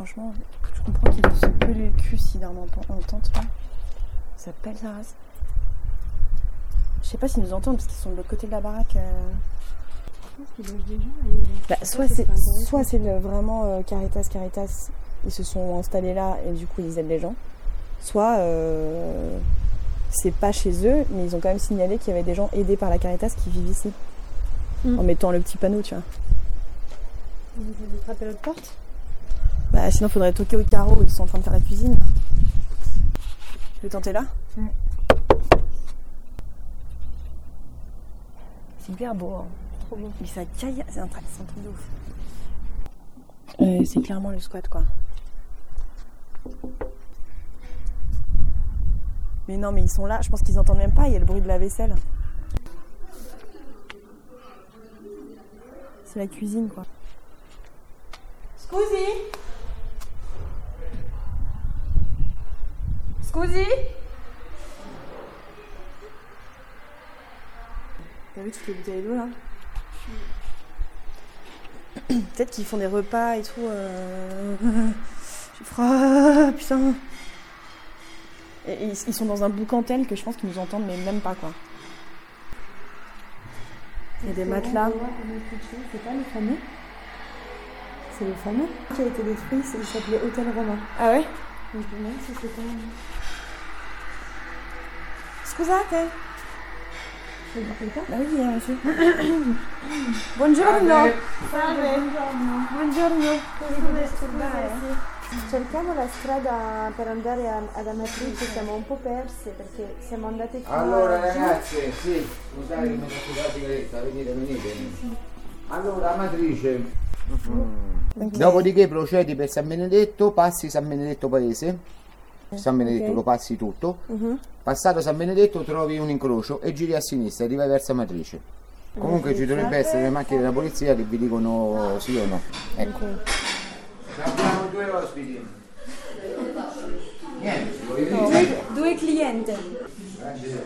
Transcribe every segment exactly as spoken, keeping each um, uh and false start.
franchement, je comprends qu'il se pelait le cul si d'un entente là. Ça pèle sa race. Je sais pas s'ils nous entendent parce qu'ils sont de l'autre côté de la baraque. Euh... Je pense qu'ils logent des gens. Et... Bah, soit c'est, c'est, soit c'est le, vraiment euh, Caritas, Caritas, ils se sont installés là et du coup ils aident les gens. Soit euh, c'est pas chez eux, mais ils ont quand même signalé qu'il y avait des gens aidés par la Caritas qui vivent ici. Mmh. En mettant le petit panneau, tu vois. Vous avez frappé l'autre porte ? Bah sinon faudrait toquer au carreau, ils sont en train de faire la cuisine. Je vais tenter là. Mmh. C'est hyper beau, hein. Trop beau. Mais ça caille, c'est un truc, c'est un truc de ouf. Euh, c'est clairement le squat, quoi. Mais non, mais ils sont là, je pense qu'ils entendent même pas, il y a le bruit de la vaisselle. C'est la cuisine, quoi. Scusi Scusi T'as vu toutes les bouteilles d'eau, là ? Oui. Peut-être qu'ils font des repas et tout. Euh... J'ai froid, putain. Et ils sont dans un boucan tel que je pense qu'ils nous entendent, mais même pas, quoi. Il y a des matelas. C'est pas le fameux ? C'est le fameux qui a été détruit, il s'appelait Hôtel Roma. Ah ouais ? Donc je me demande si c'est pas... Scusate ! Ah oui, il y a un monsieur. Buongiorno ! Buongiorno ! Buongiorno ! Cerchiamo la strada per andare ad Amatrice, siamo un po' perse perché siamo andate fino a... Allora ragazze, sì, scusate che mi sono la sigaretta, venite, venite. Allora, Amatrice. Okay. Dopodiché procedi per San Benedetto, passi San Benedetto Paese. San Benedetto okay. Lo passi tutto. Uh-huh. Passato San Benedetto trovi un incrocio e giri a sinistra e arrivi verso Amatrice. Okay. Comunque ci dovrebbe essere le macchine della polizia che vi dicono sì o no. Ecco. Okay. Abbiamo due ospiti. Niente, no, due, due clienti.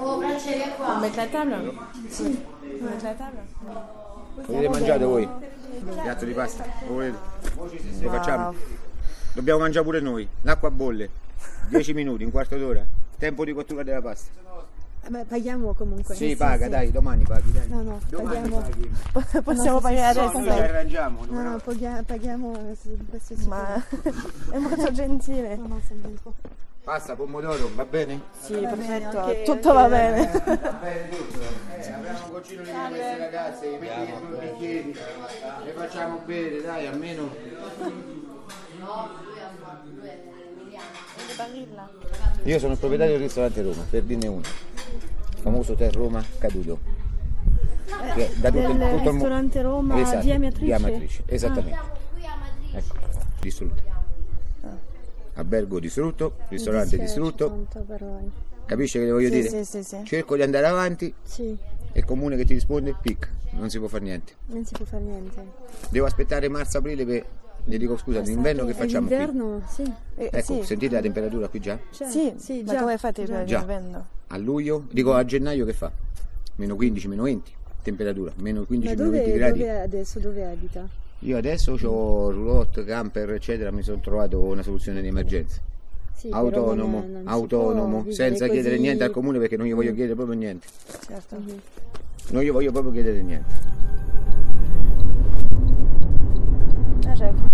Oh, braceria qua. Mette la tavola? Sì, mette la tavola. Volete mangiate voi? Piatto di pasta? Lo volete? Lo facciamo. Dobbiamo mangiare pure noi. L'acqua bolle. dieci minuti, un quarto d'ora. Tempo di cottura della pasta. Beh, paghiamo comunque. Sì, paga, sì, dai, sì. Domani paghi, dai. No, no, domani paghiamo. Paghi. Possiamo no, pagare adesso. No, noi arrangiamo. No, no, paghiamo, paghiamo se ma è molto gentile. No, no, sembra un po'. Pasta, pomodoro, va bene? Sì, va perfetto, bene, okay, tutto okay. Va bene. Eh, va bene tutto. Eh, abbiamo un goccino di queste ragazze, metti i due bicchieri, le facciamo bere, dai, almeno. No, lui ha fatto due. Io sono il proprietario del ristorante Roma, per dirne uno, il famoso hotel Roma caduto. Che da tutto, del tutto il ristorante Roma esatto, di Amatrice? Di Amatrice, esattamente. Ah. Ecco, distrutto. Ah. Albergo distrutto, ristorante distrutto. Capisci che voglio sì, dire? Sì, sì, sì. Cerco di andare avanti sì. E il comune che ti risponde, picca, non si può fare niente. Non si può fare niente. Devo aspettare marzo-aprile per... Le dico scusa, l'inverno che facciamo l'inverno, qui? L'inverno, sì. Eh, ecco, sì. Sentite la temperatura qui già? Cioè, sì, sì, già. Ma come fate per l'inverno? A luglio, dico a gennaio che fa? Meno quindici, meno venti, temperatura, meno quindici, dove, meno venti gradi. Dove adesso dove abita? Io adesso ho roulotte, camper, eccetera, mi sono trovato una soluzione di emergenza. Sì, autonomo, non, non autonomo, senza così... chiedere niente al comune perché non gli voglio chiedere proprio niente. Certo. Mm-hmm. Non gli voglio proprio chiedere niente. Ah, j'avoue.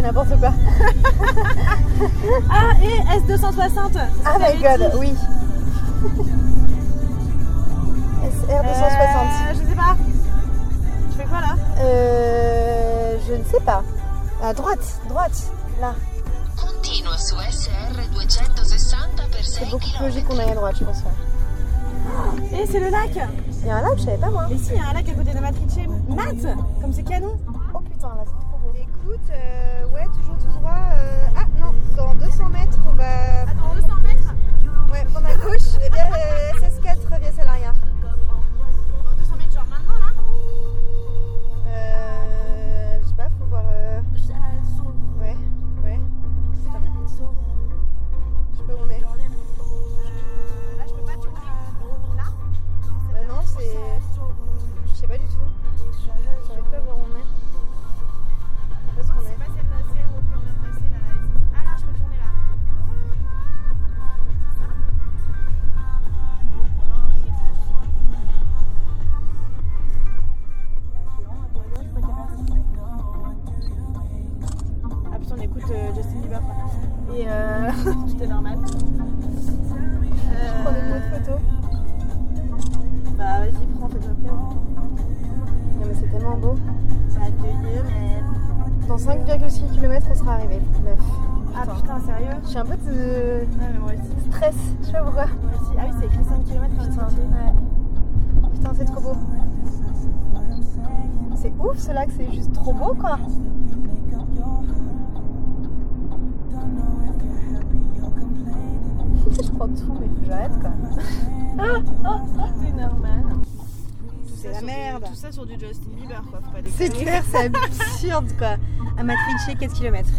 N'importe quoi. Ah, et S deux cent soixante. Ah, my god, oui. S R deux cent soixante. Euh, je sais pas. Je fais quoi là ? Euh, je ne sais pas. À droite, droite, là. Continua su S R deux cent soixante per six kilomètres. C'est beaucoup plus logique qu'on aille à droite, je pense. Ouais. Et c'est le lac. Il y a un lac, je savais pas moi. Et si, il y a un lac à côté de Amatrice. Mat, comme c'est canon. Oh putain, là c'est trop beau. Écoute, euh, ouais, toujours tout droit. Euh... Ah non, dans deux cents mètres, on va. Ah, dans deux cents mètres ? Ouais, prendre à gauche, et bien euh, seize quatre via Salariat. Dans deux cents mètres, genre maintenant là ? Euh. Je sais pas, faut voir. Euh... Ouais, ouais. j'écoute euh, Justin Bieber. Et euh, tout est normal. Euh, je prends des mots de photo. Bah vas-y, prends, fais-toi plaisir. Non mais c'est tellement beau. Ça a deux kilomètres. Dans cinq virgule six kilomètres, on sera arrivé. neuf. Ah putain, sérieux? Je suis un peu de euh, ouais, mais moi aussi. Stress, je sais pas pourquoi. Moi aussi. Ah oui, c'est écrit cinq kilomètres quand putain. Ouais. Putain, c'est trop beau. C'est ouf ce lac, c'est juste trop beau quoi. Je crois dessous, mais faut que j'arrête quoi. Ah, ah, ah, c'est normal. C'est la merde. Du, tout ça sur du Justin Bieber quoi, faut pas déconner. C'est clair, c'est absurde quoi. Amatrice, quinze kilomètres.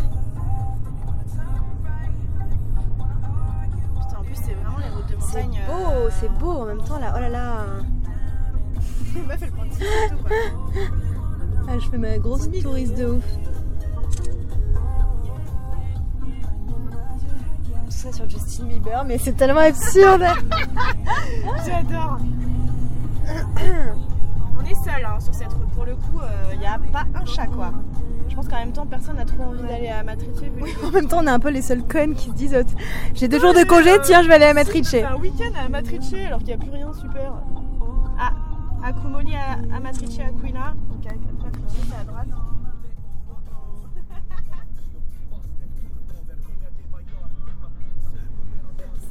Putain, en plus c'est vraiment les routes de montagne. C'est beau, euh... c'est beau en même temps là, oh là là. Bah, fait le point de tout, quoi. Ah, je fais ma grosse touriste de ouf. Tout ça sur Justin Bieber, mais c'est tellement absurde. J'adore. On est seul hein, sur cette route. Pour le coup, il euh, n'y a pas un chat quoi. Je pense qu'en même temps, personne n'a trop envie d'aller à Amatrice. Oui, en même temps, on est un peu les seuls connes qui se disent j'ai deux ouais, jours de congé, euh, tiens, je vais aller à Amatrice. C'est un week-end à Amatrice alors qu'il n'y a plus rien, super. Ah, Akumoli, Amatrice, Aquila. Donc Amatrice, c'est à droite.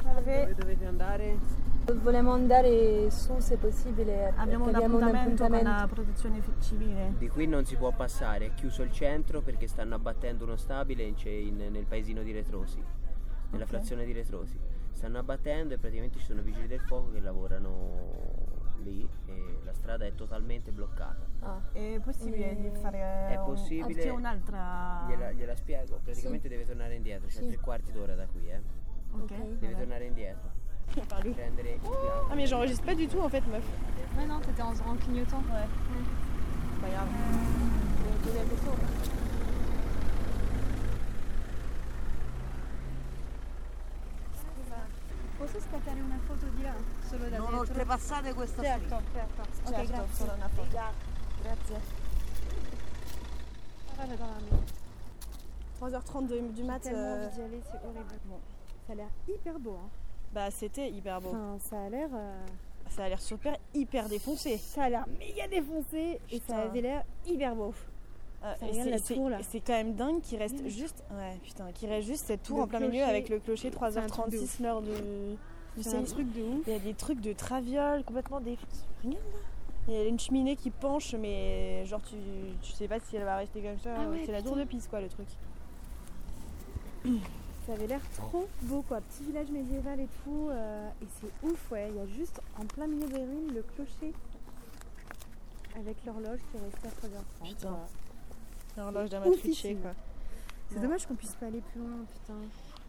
Salve. Dove dovete andare? Vogliamo andare su se possibile. Abbiamo un appuntamento con la protezione civile. Di qui non si può passare, è chiuso il centro perché stanno abbattendo uno stabile in, in, nel paesino di Retrosi, nella okay. frazione di Retrosi. Stanno abbattendo e praticamente ci sono vigili del fuoco che lavorano lì e la strada è totalmente bloccata. Ah, è possibile e... fare è possibile, c'è un'altra gliela, gliela spiego, praticamente sì. Deve tornare indietro, c'è sì. Tre quarti d'ora da qui, eh. Ok. Deve voilà. Tornare indietro. Prendere oh. Ah mais j'enregistre pas du tout en fait meuf. Ouais non, t'étais en, en clignotant. Ouais. Ouais. C'est pas grave. Euh... Je vais poser la photo. Posso scattare una foto di là? Solo da non oltrepassate questa certo, strada. Certo, certo. Ok, grazie. Solo una foto. Grazie. Ah, j'adore la mer. trois heures trente du mat. J'ai tellement envie d'y aller, c'est horrible. Bon, ça a l'air hyper beau. Hein. Bah, c'était hyper beau. Enfin, ça a l'air. Euh... Ça a l'air super hyper défoncé. Ça a l'air méga défoncé et putain. Ça avait l'air hyper beau. Euh, ça regarde la tour là. C'est quand même dingue qu'il reste mmh. juste. Ouais, putain, qu'il reste juste cette tour le en plein clocher, milieu avec le clocher trois heures trente-six, l'heure de. C'est un truc de ouf. Il y a des trucs de traviole complètement défoncés. Regarde là. Il y a une cheminée qui penche, mais genre tu, tu sais pas si elle va rester comme ça. Ah ouais, c'est putain. La tour de Pise quoi, le truc. Mmh. Ça avait l'air trop beau quoi, petit village médiéval et tout, euh, et c'est ouf ouais, il y a juste en plein milieu des ruines le clocher avec l'horloge qui reste à trois heures trente. Putain, l'horloge d'Amatrice quoi. C'est ouais. Dommage qu'on puisse pas aller plus loin putain.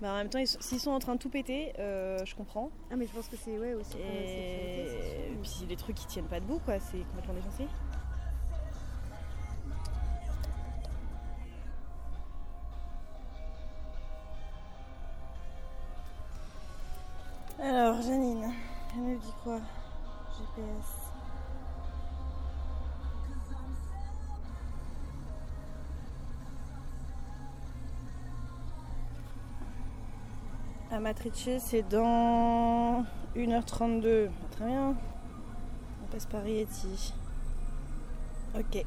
Bah en même temps, ils sont, s'ils sont en train de tout péter, euh, je comprends. Ah mais je pense que c'est ouais aussi. Et, et... et puis les trucs qui tiennent pas debout quoi, c'est complètement défoncé. Alors, Janine, elle me dit quoi ? G P S. Amatrice, c'est dans une heure trente-deux. Très bien. On passe par Rieti. Ok.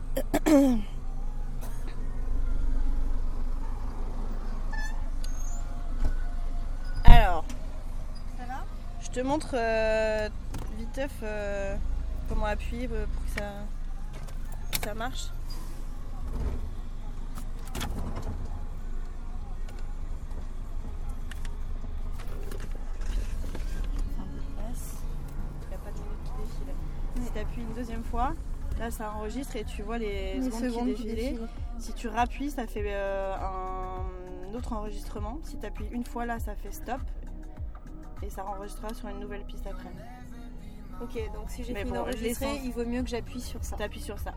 Alors. Je te montre euh, viteuf euh, comment appuyer pour que ça, que ça marche. Il n'y a pas de minute qui défile. Oui. Si tu appuies une deuxième fois, là ça enregistre et tu vois les, les secondes, secondes qui défilent. Si tu rappuies, ça fait euh, un autre enregistrement. Si tu appuies une fois là, ça fait stop. Et ça enregistrera sur une nouvelle piste après. Ok, donc si j'ai fini bon, d'enregistrer, il vaut mieux que j'appuie sur ça. T'appuies sur ça.